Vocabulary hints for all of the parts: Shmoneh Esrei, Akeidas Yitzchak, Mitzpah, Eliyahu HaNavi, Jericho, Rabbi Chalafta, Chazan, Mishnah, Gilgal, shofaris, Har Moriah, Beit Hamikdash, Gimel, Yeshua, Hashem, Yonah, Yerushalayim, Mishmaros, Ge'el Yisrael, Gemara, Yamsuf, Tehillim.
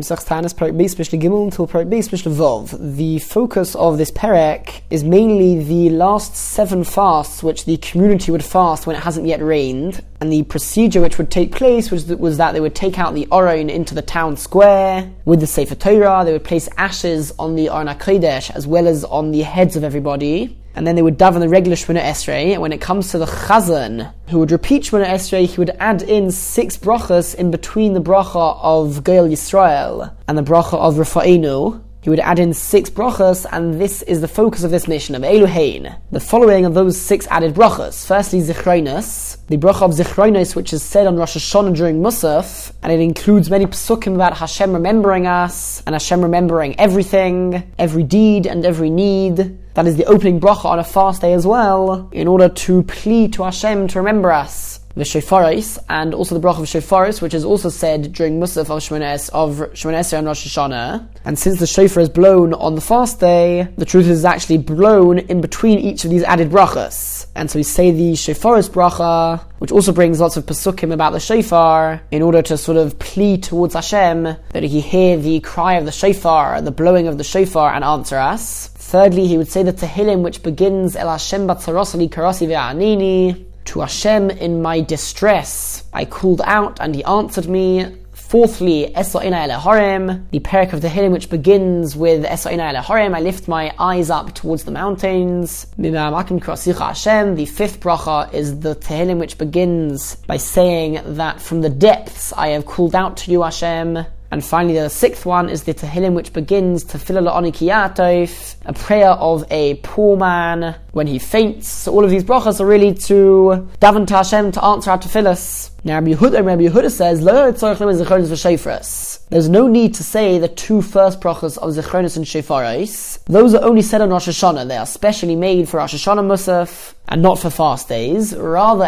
Sakhstan is Perekh B, especially Gimel until Perekh B, especially Vov. The focus of this Perek is mainly the last 7 fasts which the community would fast when it hasn't yet rained, and the procedure which would take place was that they would take out the Oron into the town square with the Sefer Torah. They would place ashes on the Oron HaKodesh as well as on the heads of everybody, and then they would daven the regular Shmoneh Esrei. And when it comes to the Chazan, who would repeat Shmoneh Esrei, he would add in 6 brachas in between the bracha of Ge'el Yisrael and the bracha of Rafa'inu. He would add in 6 brachas, and this is the focus of this Mishnah. The following of those 6 added brachas. Firstly, Zichrainus, the bracha of Zichrainus, which is said on Rosh Hashanah during Musaf, and it includes many psukim about Hashem remembering us, and Hashem remembering everything, every deed and every need. That is the opening bracha on a fast day as well, in order to plead to Hashem to remember us. The shofaris, and also the bracha of shofaris, which is also said during Musaf of Shmoneh Esrei and Rosh Hashanah. And since the shofar is blown on the fast day, the truth is actually blown in between each of these added brachas. And so we say the shofaris bracha, which also brings lots of psukim about the shofar, in order to sort of plead towards Hashem that he hear the cry of the shofar, the blowing of the shofar, and answer us. Thirdly, he would say the Tehillim, which begins El Hashem batzaros li karasi ve'anini. To Hashem, in my distress, I called out and he answered me. Fourthly, Esa'ina ele Horem, the Perek of Tehillim, which begins with Esa'ina ele Horem, I lift my eyes up towards the mountains. Mima'amakim krasicha Hashem. The 5th bracha is the Tehillim, which begins by saying that from the depths I have called out to you, Hashem. And finally, the 6th one is the Tehillim, which begins Tefillah la'oni ki ya'atayf, a prayer of a poor man when he faints. So all of these brachas are really to Davant to Hashem to answer our Tefillahs. Now Rabbi Yehuda says, Lo tzorech lemer zichronos v'shofaros. There's no need to say the 2 first brachas of zichronos and shofaros. Those are only said on Rosh Hashanah. They are specially made for Rosh Hashanah Musaf and not for fast days. Rather,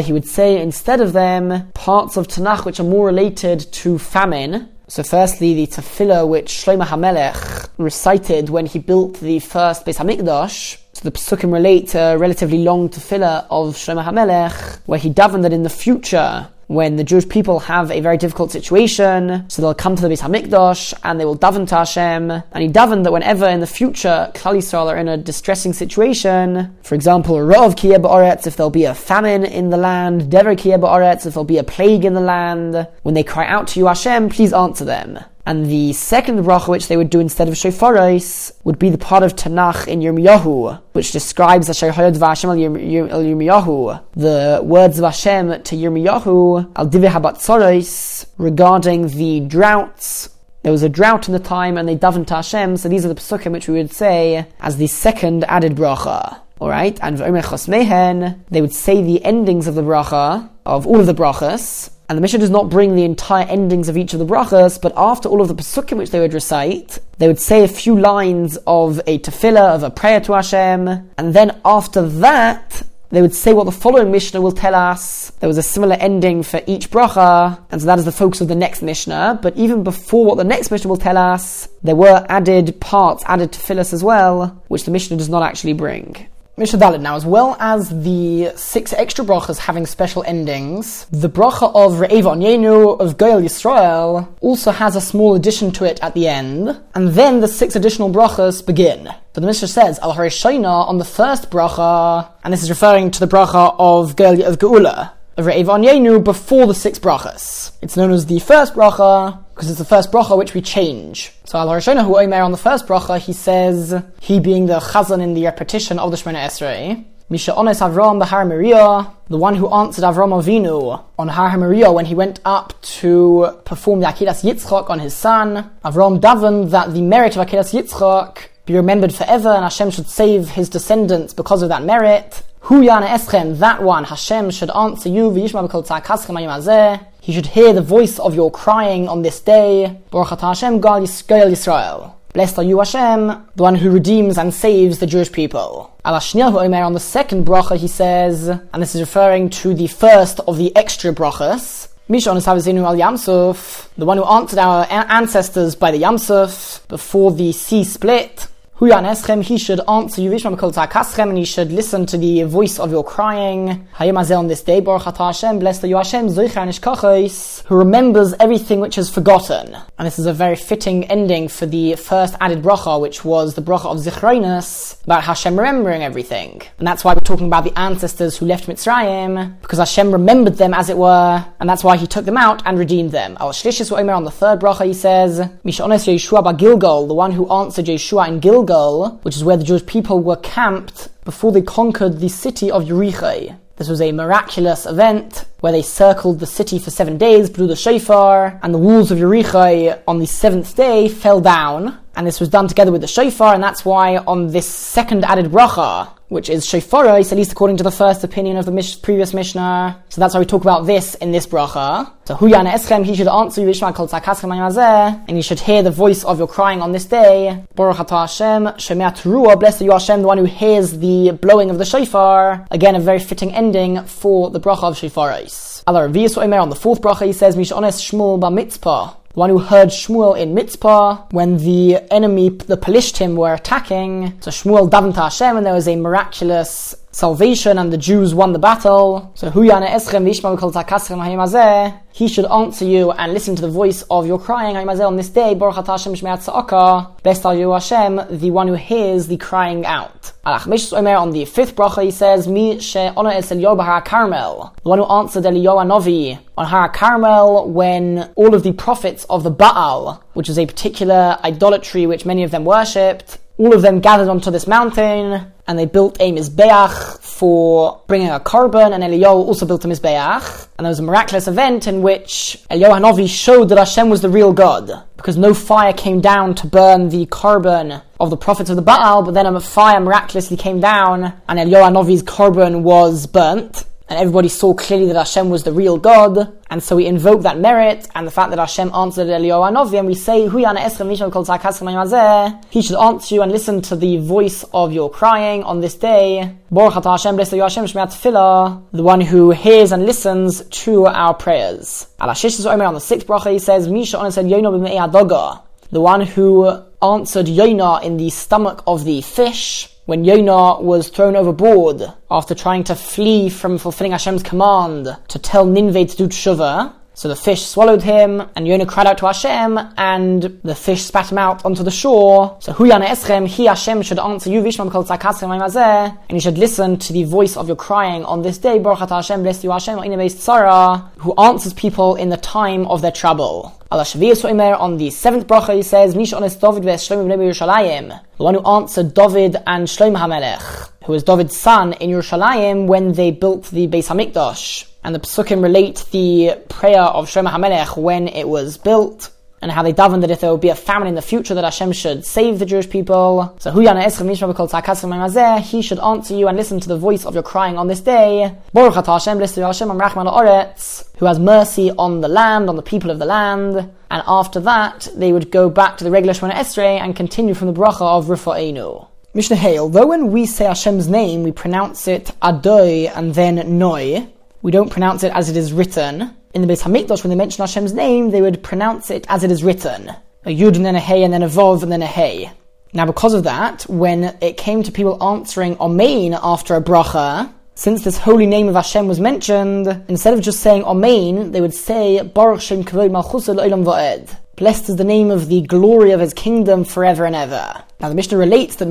he would say instead of them parts of Tanakh which are more related to famine. So firstly, the tefillah which Shlomo HaMelech recited when he built the first Beit Hamikdash. So the psukim relate to a relatively long tefillah of Shlomo HaMelech, where he davened that in the future, when the Jewish people have a very difficult situation, so they'll come to the Beit HaMikdash and they will daven to Hashem. And he davened that whenever in the future Klal Yisrael are in a distressing situation, for example, Rov ki yeh ba'aretz, if there'll be a famine in the land, Dever ki yeh ba'aretz, if there'll be a plague in the land, when they cry out to you, Hashem, please answer them. And the 2nd bracha, which they would do instead of shofaris, would be the part of Tanakh in Yirmiyahu, which describes Asher hayod v'Hashem al Yirmiyahu, the words of Hashem to Yirmiyahu, al diveh habatzoros, regarding the droughts. There was a drought in the time, and they davened to Hashem. So these are the psukim which we would say as the 2nd added bracha. Alright, and v'omer chosmehen, they would say the endings of the bracha, of all of the brachas. And the Mishnah does not bring the entire endings of each of the brachas, but after all of the psukim which they would recite, they would say a few lines of a tefillah, of a prayer to Hashem, and then after that, they would say what the following Mishnah will tell us. There was a similar ending for each bracha, and so that is the focus of the next Mishnah. But even before what the next Mishnah will tell us, there were added parts, added tefillahs as well, which the Mishnah does not actually bring. Now, as well as the 6 extra brachas having special endings, the bracha of Re'eva Onyenu of Ge'el Yisrael also has a small addition to it at the end, and then the 6 additional brachas begin. So the Mishnah says, Al Harishayna, on the 1st bracha, and this is referring to the bracha of Ge'ula, of Re'eva Onyenu before the 6 brachas. It's known as the 1st bracha, because it's the 1st bracha which we change. So Al Harishonah Hu Omer, on the 1st bracha, he says, he being the Chazan in the repetition of the Shmoneh Esrei, Misha Ones Avram Har Moriah, the one who answered Avram Avinu on Har Moriah when he went up to perform the Akeidas Yitzchak on his son. Avram davened that the merit of Akeidas Yitzchak be remembered forever, and Hashem should save his descendants because of that merit. Huyana Eschem, that one, Hashem should answer you, v'yishma b'kol tza'akaschem hayom hazeh. He should hear the voice of your crying on this day. Baruch atah Hashem, Ge'el Yisrael. Blessed are you, Hashem, the one who redeems and saves the Jewish people. Al Hashniya Hu Omer, on the 2nd bracha, he says, and this is referring to the 1st of the extra brachas, Misha Ones Avinu al Yamsuf, the one who answered our ancestors by the Yamsuf, before the sea split. Huyana Eschem, he should answer you, and he should listen to the voice of your crying. Hayemazel, on this day, Baruch Atah Hashem, blessed are you Hashem, Zichrainus Kachos, who remembers everything which is forgotten. And this is a very fitting ending for the first added bracha, which was the bracha of Zichrainus, about Hashem remembering everything. And that's why we're talking about the ancestors who left Mitzrayim, because Hashem remembered them, as it were, and that's why he took them out and redeemed them. Al Shlishis Omer, on the third bracha, he says, Mishones Yeshua ba Gilgal, the one who answered Yeshua in Gilgal, which is where the Jewish people were camped before they conquered the city of Jericho. This was a miraculous event where they circled the city for 7 days, blew the shofar, and the walls of Jericho on the 7th day fell down. And this was done together with the shofar, and that's why on this second added bracha, which is shofaros, at least according to the first opinion of the previous Mishnah. So that's why we talk about this in this bracha. So Huyana Eschem, he should answer you, Yishma kol tzakaschem ayamazeh, and you should hear the voice of your crying on this day. Baruch atah Hashem, shomea teruah, blessed are you Hashem, the one who hears the blowing of the shofar. Again, a very fitting ending for the bracha of shofaros. Al Revius Omer, on the fourth bracha, he says, Mishones Shmuel b'mitzpah, the one who heard Shmuel in Mitzpah when the enemy, the Pelishtim, were attacking. So Shmuel Davant Hashem, and there was a miraculous salvation and the Jews won the battle. So Huyana Eschem v'yishma kol tzakaschem hayemazeh, he should answer you and listen to the voice of your crying hayemazeh on this day. Baruch atah Hashem shme'at tza'aka, blessed are you Hashem, the one who hears the crying out. Al-Achmeshus Omer, on the fifth bracha, he says, Mi she'ona es Eliyahu b'Har HaKarmel, the one who answered Eliyahu Hanavi on Har HaKarmel when all of the prophets of the Baal, which was a particular idolatry which many of them worshipped, all of them gathered onto this mountain, and they built a mizbeach for bringing a korban, and Eliyahu also built a mizbeach. And there was a miraculous event in which Eliyahu Hanavi showed that Hashem was the real God, because no fire came down to burn the korban of the prophets of the Baal, but then a fire miraculously came down, and Eliyahu Hanavi's korban was burnt. And everybody saw clearly that Hashem was the real God, and so we invoke that merit, and the fact that Hashem answered Eliyahu Hanavi, and we say, Huyana Eschem v'yishma kol tzakaschem hayemazeh, he should answer you and listen to the voice of your crying on this day. Baruch atah Hashem, blessed are you Hashem, shmei tefillah, the one who hears and listens to our prayers. Al-Hashishis Omer, on the sixth bracha, he says, Mi she'ones el Yonah b'mei hadoga, the one who answered Yonah in the stomach of the fish, when Yonah was thrown overboard after trying to flee from fulfilling Hashem's command to tell Nineveh to do teshuvah. So the fish swallowed him, and Yonah cried out to Hashem, and the fish spat him out onto the shore. So Huyana Eschem, he Hashem should answer you, Vishmam kol tzakaschem hayemazeh, and you should listen to the voice of your crying on this day. Baruch atah Hashem, blessed you Hashem, o'ine beis tzara, who answers people in the time of their trouble. Allah Shavius Omer, on the seventh bracha, he says, Mi she'ones David ve'es Shlomo bnei Yerushalayim, the one who answered David and Shlomo HaMelech, who was David's son in Yerushalayim when they built the Beit Hamikdash. And the psukim relate the prayer of Shlomo HaMelech when it was built, and how they davened that if there would be a famine in the future, that Hashem should save the Jewish people. So Huyana Eschem v'yishma kol tzakaschem hayemazeh, he should answer you and listen to the voice of your crying on this day. Baruch atah Hashem, blessed be Hashem, Rachman ha'oretz, who has mercy on the land, on the people of the land. And after that, they would go back to the regular Shmoneh Esrei and continue from the bracha of Rafa'inu. Mishnah Hail, though when we say Hashem's name, we pronounce it Adoi and then Noi, we don't pronounce it as it is written. In the Beit Hamikdash, when they mention Hashem's name, they would pronounce it as it is written. A Yud and then a Hey and then a Vov and then a Hey. Now because of that, when it came to people answering Amen after a bracha, since this holy name of Hashem was mentioned, instead of just saying Amen, they would say Baruch Shem Kavod Malchusah L'Olam Va'ed, blessed is the name of the glory of his kingdom forever and ever. Now the Mishnah relates that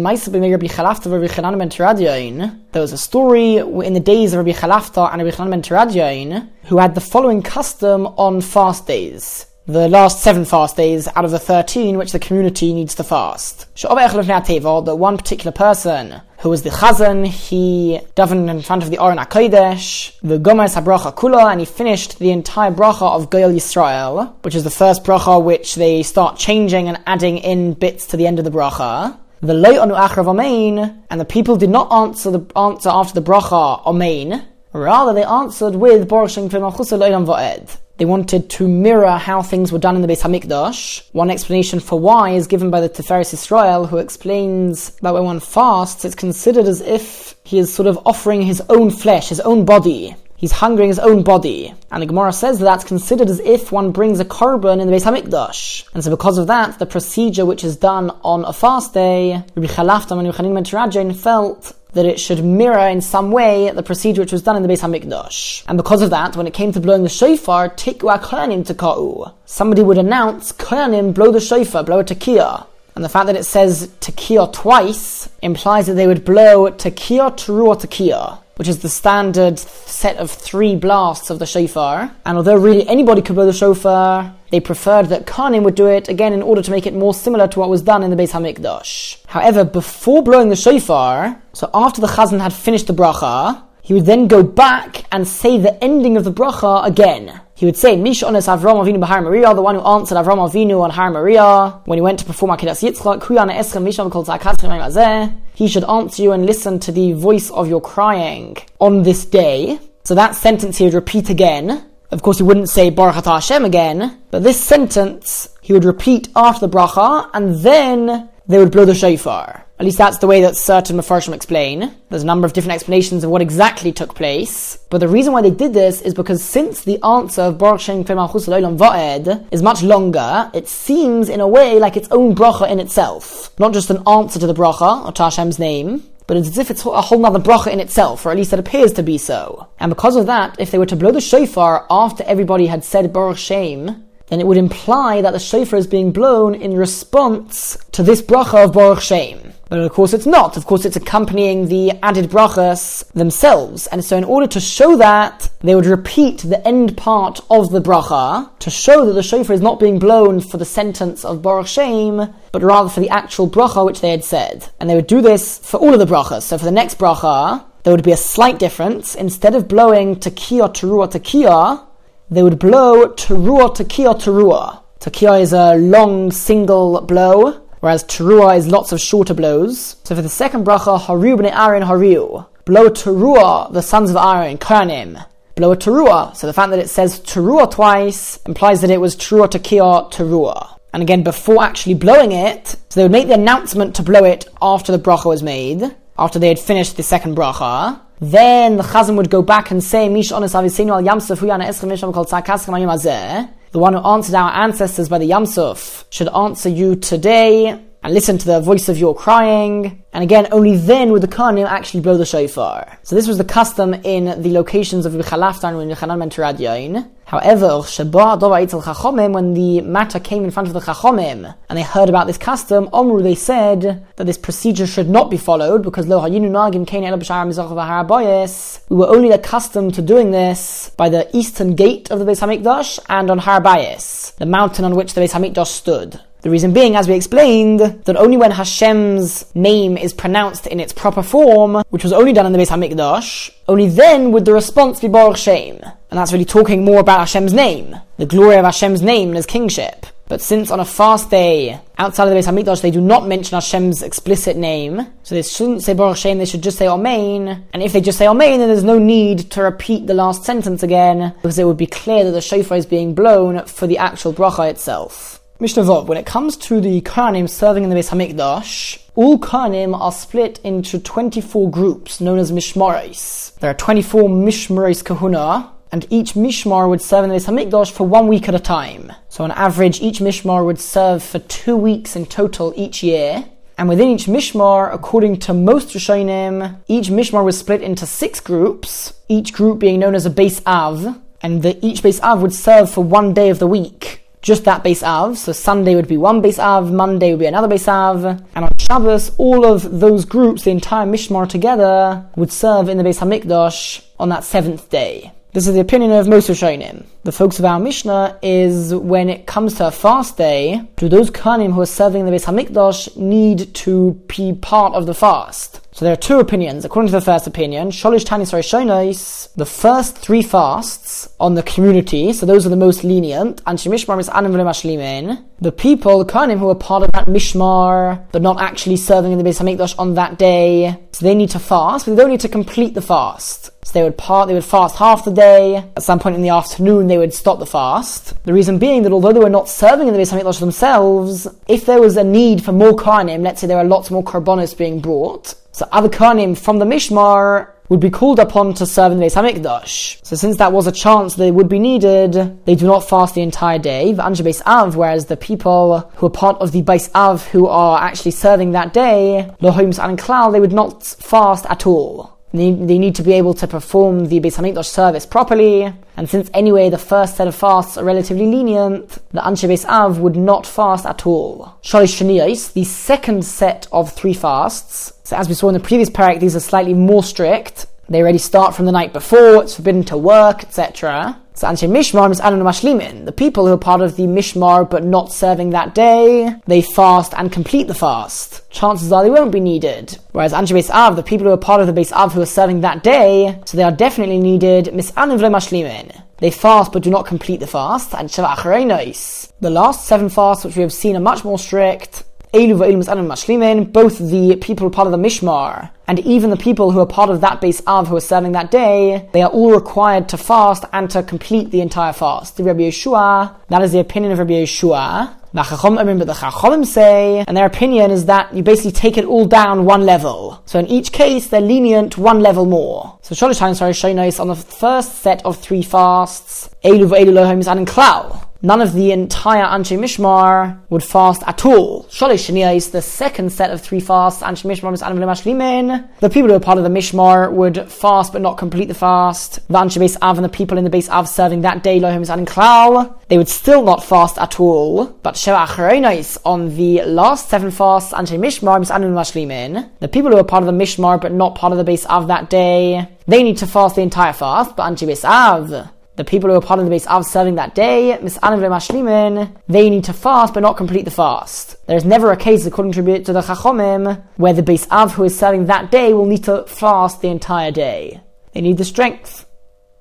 there was a story in the days of Rabbi Chalafta and Rabbi Chanan ben Teradion, who had the following custom on fast days. The last 7 fast days out of the 13 which the community needs to fast. That one particular person, who was the Chazan, he davened in front of the Oron HaKodesh, the Gomez HaBracha Kula, and he finished the entire bracha of Ge'el Yisrael, which is the first bracha which they start changing and adding in bits to the end of the bracha. The Lo'onu Achrav Amen, and the people did not answer after the bracha Amen, rather they answered with Baruch Shem K'vim HaChusa L'Olam Va'ed. They wanted to mirror how things were done in the Beit HaMikdash. One explanation for why is given by the Sefer Torah, who explains that when one fasts, it's considered as if he is sort of offering his own flesh, his own body. He's hungering his own body. And the Gemara says that that's considered as if one brings a korban in the Beit Hamikdash. And so because of that, the procedure which is done on a fast day, Rabbi Chalaftam and Yochanan ben Terajan felt that it should mirror in some way the procedure which was done in the Beit HaMikdash. And because of that, when it came to blowing the shofar, tikwa koyanim teka'u. Somebody would announce, koyanim, blow the shofar, blow a tekiah. And the fact that it says tekiah twice implies that they would blow tekiah, teru, or tekiah, which is the standard set of 3 blasts of the shofar. And although really anybody could blow the shofar, they preferred that Kohanim would do it, again, in order to make it more similar to what was done in the Beit HaMikdash. However, before blowing the shofar, so after the Chazan had finished the bracha, he would then go back and say the ending of the bracha again. He would say, Mish ones Avram Avinu b'Har Moriah, the one who answered Avram Avinu on Har Moriah, when he went to perform Akeidas Yitzchak, Huyana Eschem Misham Kol Tza'akas Ch'mayim Azeh, he should answer you and listen to the voice of your crying on this day. So that sentence he would repeat again. Of course, he wouldn't say Baruch Atah Hashem again, but this sentence he would repeat after the bracha, and then they would blow the shofar. At least that's the way that certain Mefarshim explain. There's a number of different explanations of what exactly took place. But the reason why they did this is because since the answer of Baruch Shem Kfei Malchus L'Olam Va'ed is much longer, it seems in a way like its own bracha in itself. Not just an answer to the bracha, or to Hashem's name, but it's as if it's a whole other bracha in itself, or at least it appears to be so. And because of that, if they were to blow the shofar after everybody had said Baruch Shem, then it would imply that the shofar is being blown in response to this bracha of Baruch Shem. But of course it's not. Of course it's accompanying the added brachas themselves. And so in order to show that, they would repeat the end part of the bracha to show that the shofar is not being blown for the sentence of Baruch Shem, but rather for the actual bracha which they had said. And they would do this for all of the brachas. So for the next bracha, there would be a slight difference. Instead of blowing tekiah, teruah, tekiah, they would blow teruah, tekiah, teruah. Tekiah is a long single blow, whereas teruah is lots of shorter blows. So for the second bracha, hariu b'nei Aaron hariu. Blow teruah, the sons of Aaron, kohanim. Blow a teruah. So the fact that it says teruah twice implies that it was teruah, tekiah, teruah. And again, before actually blowing it, so they would make the announcement to blow it after the bracha was made, after they had finished the second bracha. Then the Chazan would go back and say, Mish ones aviseinu al Yamsuf Huyana Eschem Misham Kol Tza'akas Ch'mayim Azeh. The one who answered our ancestors by the Yamsuf should answer you today and listen to the voice of your crying. And again, only then would the Kohanim actually blow the shofar. So this was the custom in the locations of Rabbi Chalaftan and Yochanan ben Terajan. However, when the matter came in front of the Chachomim and they heard about this custom, Omru, they said that this procedure should not be followed because we were only accustomed to doing this by the eastern gate of the Beit HaMikdash and on Har Bayis, the mountain on which the Beit HaMikdash stood. The reason being, as we explained, that only when Hashem's name is pronounced in its proper form, which was only done in the Beit HaMikdash, only then would the response be Baruch Shem. And that's really talking more about Hashem's name, the glory of Hashem's name and His kingship. But since on a fast day, outside of the Beit HaMikdash, they do not mention Hashem's explicit name, so they shouldn't say Baruch Shem, they should just say Amen. And if they just say Amen, then there's no need to repeat the last sentence again, because it would be clear that the shofar is being blown for the actual bracha itself. Mishnah Vov, when it comes to the Kohanim serving in the Beit HaMikdash, all Kohanim are split into 24 groups, known as Mishmaros. There are 24 Mishmaros Kahuna, and each Mishmar would serve in the Beit HaMikdash for 1 week at a time. So on average, each Mishmar would serve for 2 weeks in total each year. And within each Mishmar, according to most Rishonim, each Mishmar was split into 6 groups, each group being known as a Beis Av, and each Beis Av would serve for 1 day of the week. Just that Beis Av, so Sunday would be one Beis Av, Monday would be another Beis Av, and on Shabbos, all of those groups, the entire Mishmar together, would serve in the Beis HaMikdash on that 7th day. This is the opinion of most Rishonim. The focus of our Mishnah is when it comes to a fast day, do those Kohanim who are serving in the Beis HaMikdash need to be part of the fast? So there are 2 opinions. According to the first opinion, Sholish Tanis Rishonos, the first 3 fasts on the community, so those are the most lenient, and Shemishmar is Anim V'Lo Mashlimin, the people, the Kohanim who are part of that Mishmar, but not actually serving in the Beis HaMikdash on that day, so they need to fast, but they don't need to complete the fast. So they would fast half the day, at some point in the afternoon they would stop the fast. The reason being that although they were not serving in the Beit HaMikdash themselves, if there was a need for more Kohanim, let's say there are lots more Korbanos being brought, so other Kohanim from the Mishmar would be called upon to serve in the Beit Hamikdash. So since that was a chance they would be needed, they do not fast the entire day, whereas the people who are part of the Beis Av who are actually serving that day, they would not fast at all. They need to be able to perform the Beit Hamikdash service properly, and since anyway the first set of fasts are relatively lenient, the Anshe Beis Av would not fast at all. Shalosh Shanios, the second set of three fasts. So as we saw in the previous parak, these are slightly more strict. They already start from the night before, it's forbidden to work, etc. So Anshe Mishmar is Anon Mashlimin, the people who are part of the Mishmar but not serving that day, they fast and complete the fast. Chances are they won't be needed. Whereas Anshe Beis Av, the people who are part of the Beis Av who are serving that day, so they are definitely needed. Mis'anim v'lo mashlimin. They fast but do not complete the fast. And Sheva Achreinos, the last seven fasts which we have seen are much more strict. Elu v'elu mis'anim mashlimin, both the people who are part of the Mishmar and even the people who are part of that Beis Av who are serving that day, they are all required to fast and to complete the entire fast. The Rabbi Yeshua, that is the opinion of Rabbi Yeshua. The Chachomim say, and their opinion is that you basically take it all down one level. So in each case, they're lenient one level more. So Shalosh Shanios on the first set of three fasts, Elu v'elu lo ha'im mis'anim klal. None of the entire Anshe Mishmar would fast at all. Shalosh Shanios, the second set of three fasts, Anshe Mishmar mis'anim v'lo mashlimin. The people who are part of the Mishmar would fast but not complete the fast. The Anshe Beis Av and the people in the Beis Av serving that day, Lohim Zanin Klal, they would still not fast at all. But Sheva Achreinos, on the last seven fasts, Anshe Mishmar Misanun Mashlimin, the people who are part of the Mishmar but not part of the Beis Av that day, they need to fast the entire fast. But Anshe Beis Av, the people who are part of the Beis Av serving that day, Mis'anim Mashlimin, they need to fast but not complete the fast. There is never a case, according to the Chachomim, where the Beis Av who is serving that day will need to fast the entire day. They need the strength.